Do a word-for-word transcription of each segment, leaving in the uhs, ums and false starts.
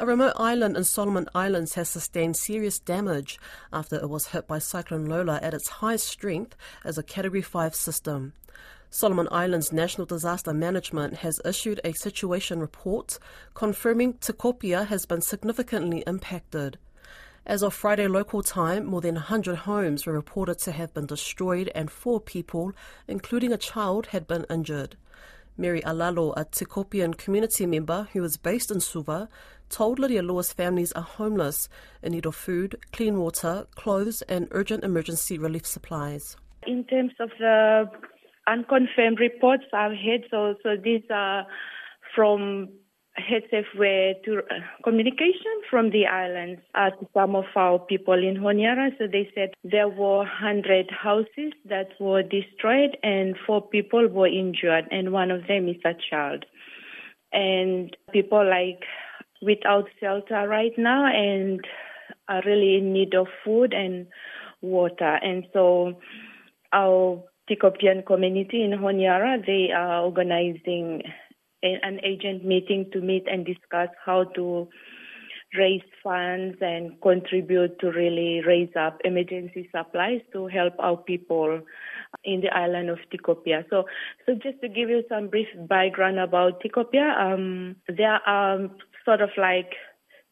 A remote island in Solomon Islands has sustained serious damage after it was hit by Cyclone Lola at its highest strength as a Category five system. Solomon Islands National Disaster Management has issued a situation report confirming Tikopia has been significantly impacted. As of Friday local time, more than one hundred homes were reported to have been destroyed and four people, including a child, had been injured. Mary Alalo, a Tikopian community member who is based in Suva, told Lydia Lewis families are homeless, in need of food, clean water, clothes and urgent emergency relief supplies. In terms of the unconfirmed reports I've had, so, so these are from headsafeware to communication from the islands uh, to some of our people in Honiara. So they said there were one hundred houses that were destroyed and four people were injured, and one of them is a child. And people like without shelter right now and are really in need of food and water. And so our Tikopian community in Honiara, they are organizing an agent meeting to meet and discuss how to raise funds and contribute to really raise up emergency supplies to help our people in the island of Tikopia. So so just to give you some brief background about Tikopia, um, there are sort of like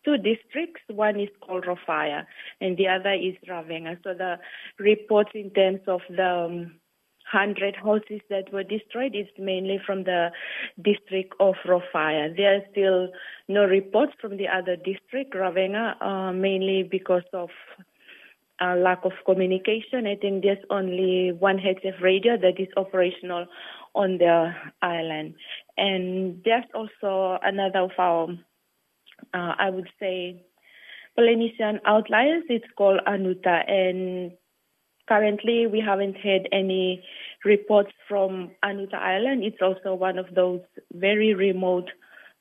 two districts. One is called Rofaia and the other is Ravenga. So the reports in terms of the um, one hundred houses that were destroyed is mainly from the district of Rofia. There are still no reports from the other district, Ravenga, uh, mainly because of uh, lack of communication. I think there's only one H F radio that is operational on the island. And there's also another of our, uh, I would say, Polynesian outliers. It's called Anuta, and currently, we haven't had any reports from Anuta Island. It's also one of those very remote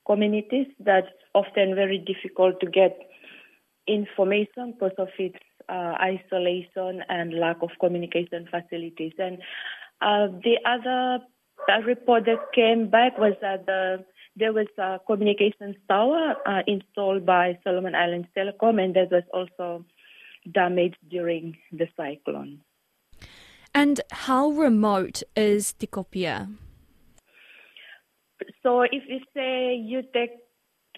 communities that's often very difficult to get information because of its uh, isolation and lack of communication facilities. And uh, the other the report that came back was that the, there was a communications tower uh, installed by Solomon Islands Telecom, and that was also damage during the cyclone. And how remote is Tikopia? So if you say you take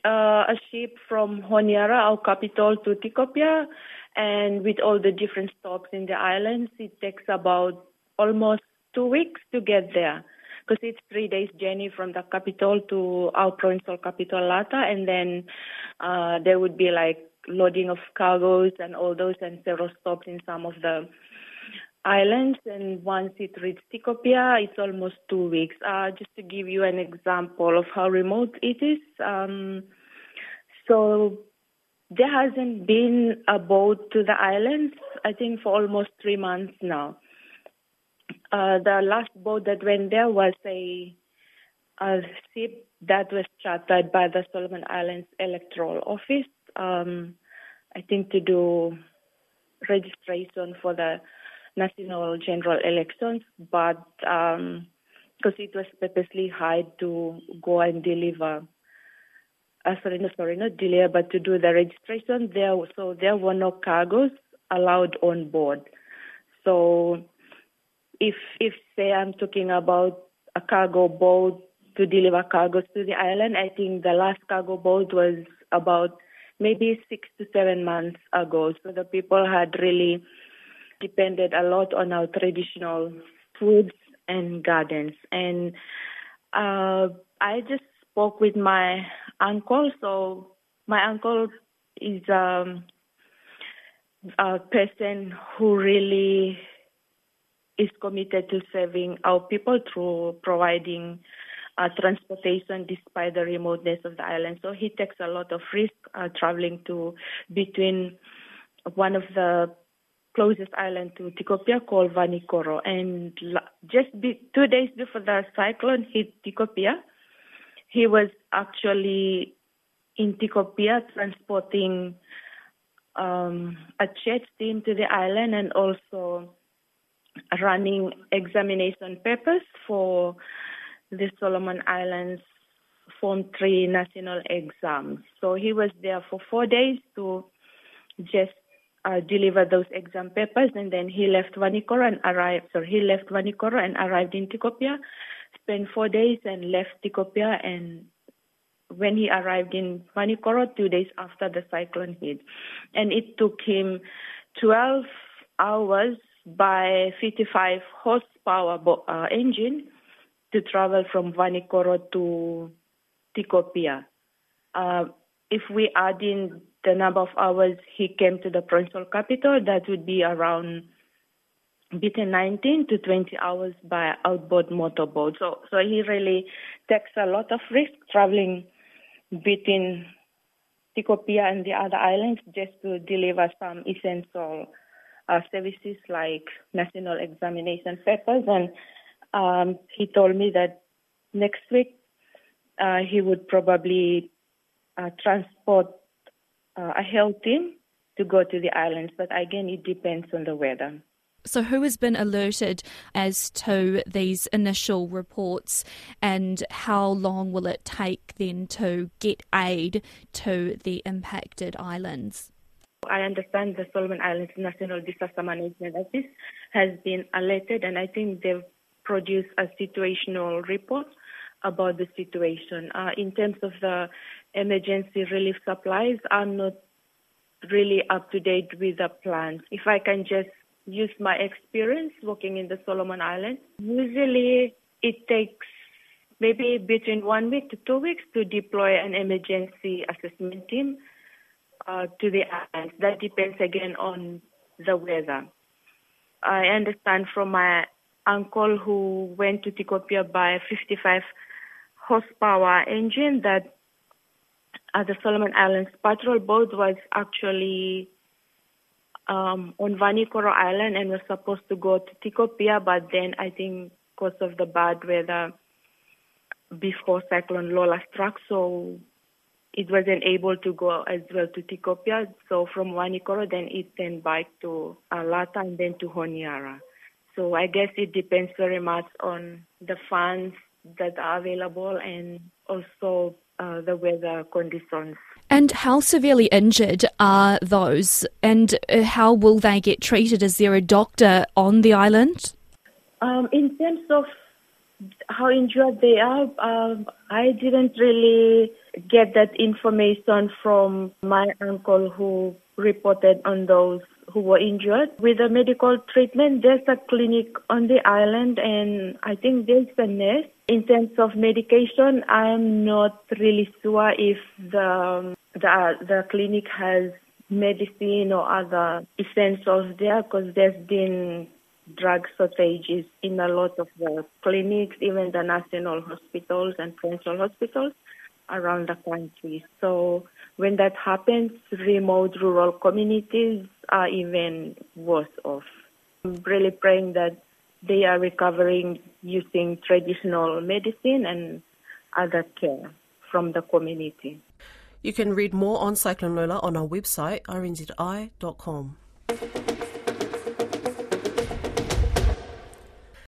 uh, a ship from Honiara, our capital, to Tikopia, and with all the different stops in the islands, it takes about almost two weeks to get there, because it's three days journey from the capital to our provincial capital, Lata, and then uh, there would be like loading of cargoes and all those, and several stops in some of the islands. And once it reaches Tikopia, it's almost two weeks. Uh, just to give you an example of how remote it is, um, so there hasn't been a boat to the islands, I think, for almost three months now. Uh, the last boat that went there was a, a ship that was chartered by the Solomon Islands Electoral Office, Um, I think to do registration for the national general elections, but because um, it was purposely hired to go and deliver, uh, sorry, no, sorry, not deliver, but to do the registration there. So there were no cargoes allowed on board. So if, if say I'm talking about a cargo boat to deliver cargoes to the island, I think the last cargo boat was about maybe six to seven months ago. So the people had really depended a lot on our traditional foods and gardens. And uh, I just spoke with my uncle. So my uncle is um, a person who really is committed to serving our people through providing Uh, transportation despite the remoteness of the island. So he takes a lot of risk uh, traveling to between one of the closest island to Tikopia called Vanikoro. And just be, two days before the cyclone hit Tikopia, he was actually in Tikopia transporting um, a church team to the island and also running examination papers for the Solomon Islands Form three national exams. So he was there for four days to just uh, deliver those exam papers, and then he left Vanikoro and arrived. So he left Vanikoro and arrived in Tikopia, spent four days and left Tikopia. And when he arrived in Vanikoro, two days after the cyclone hit, and it took him twelve hours by fifty-five horsepower bo- uh, engine to travel from Vanikoro to Tikopia. Uh, if we add in the number of hours he came to the provincial capital, that would be around between nineteen to twenty hours by outboard motorboat. So, so he really takes a lot of risk traveling between Tikopia and the other islands just to deliver some essential uh, services like national examination papers. And um, he told me that next week uh, he would probably uh, transport uh, a health team to go to the islands. But again, it depends on the weather. So who has been alerted as to these initial reports, and how long will it take then to get aid to the impacted islands? I understand the Solomon Islands National Disaster Management Office has been alerted, and I think they've produced a situational report about the situation. Uh, in terms of the emergency relief supplies, I'm not really up to date with the plans. If I can just use my experience working in the Solomon Islands, usually it takes maybe between one week to two weeks to deploy an emergency assessment team uh, to the islands. That depends again on the weather. I understand from my uncle who went to Tikopia by a fifty-five horsepower engine that uh, the Solomon Islands patrol boat was actually Um, on Vanikoro Island and was supposed to go to Tikopia, but then I think because of the bad weather before Cyclone Lola struck, so it wasn't able to go as well to Tikopia. So from Vanikoro, then it turned back to uh, Lata and then to Honiara. So I guess it depends very much on the funds that are available and also uh, the weather conditions. And how severely injured are those, and how will they get treated? Is there a doctor on the island? Um, in terms of how injured they are, um, I didn't really get that information from my uncle who reported on those who were injured. With the medical treatment, there's a clinic on the island, and I think there's a nurse. In terms of medication, I'm not really sure if the The, the clinic has medicine or other essentials there, because there's been drug shortages in a lot of the clinics, even the national hospitals and provincial hospitals around the country. So when that happens, remote rural communities are even worse off. I'm really praying that they are recovering using traditional medicine and other care from the community. You can read more on Cyclone Lola on our website, r n z i dot com.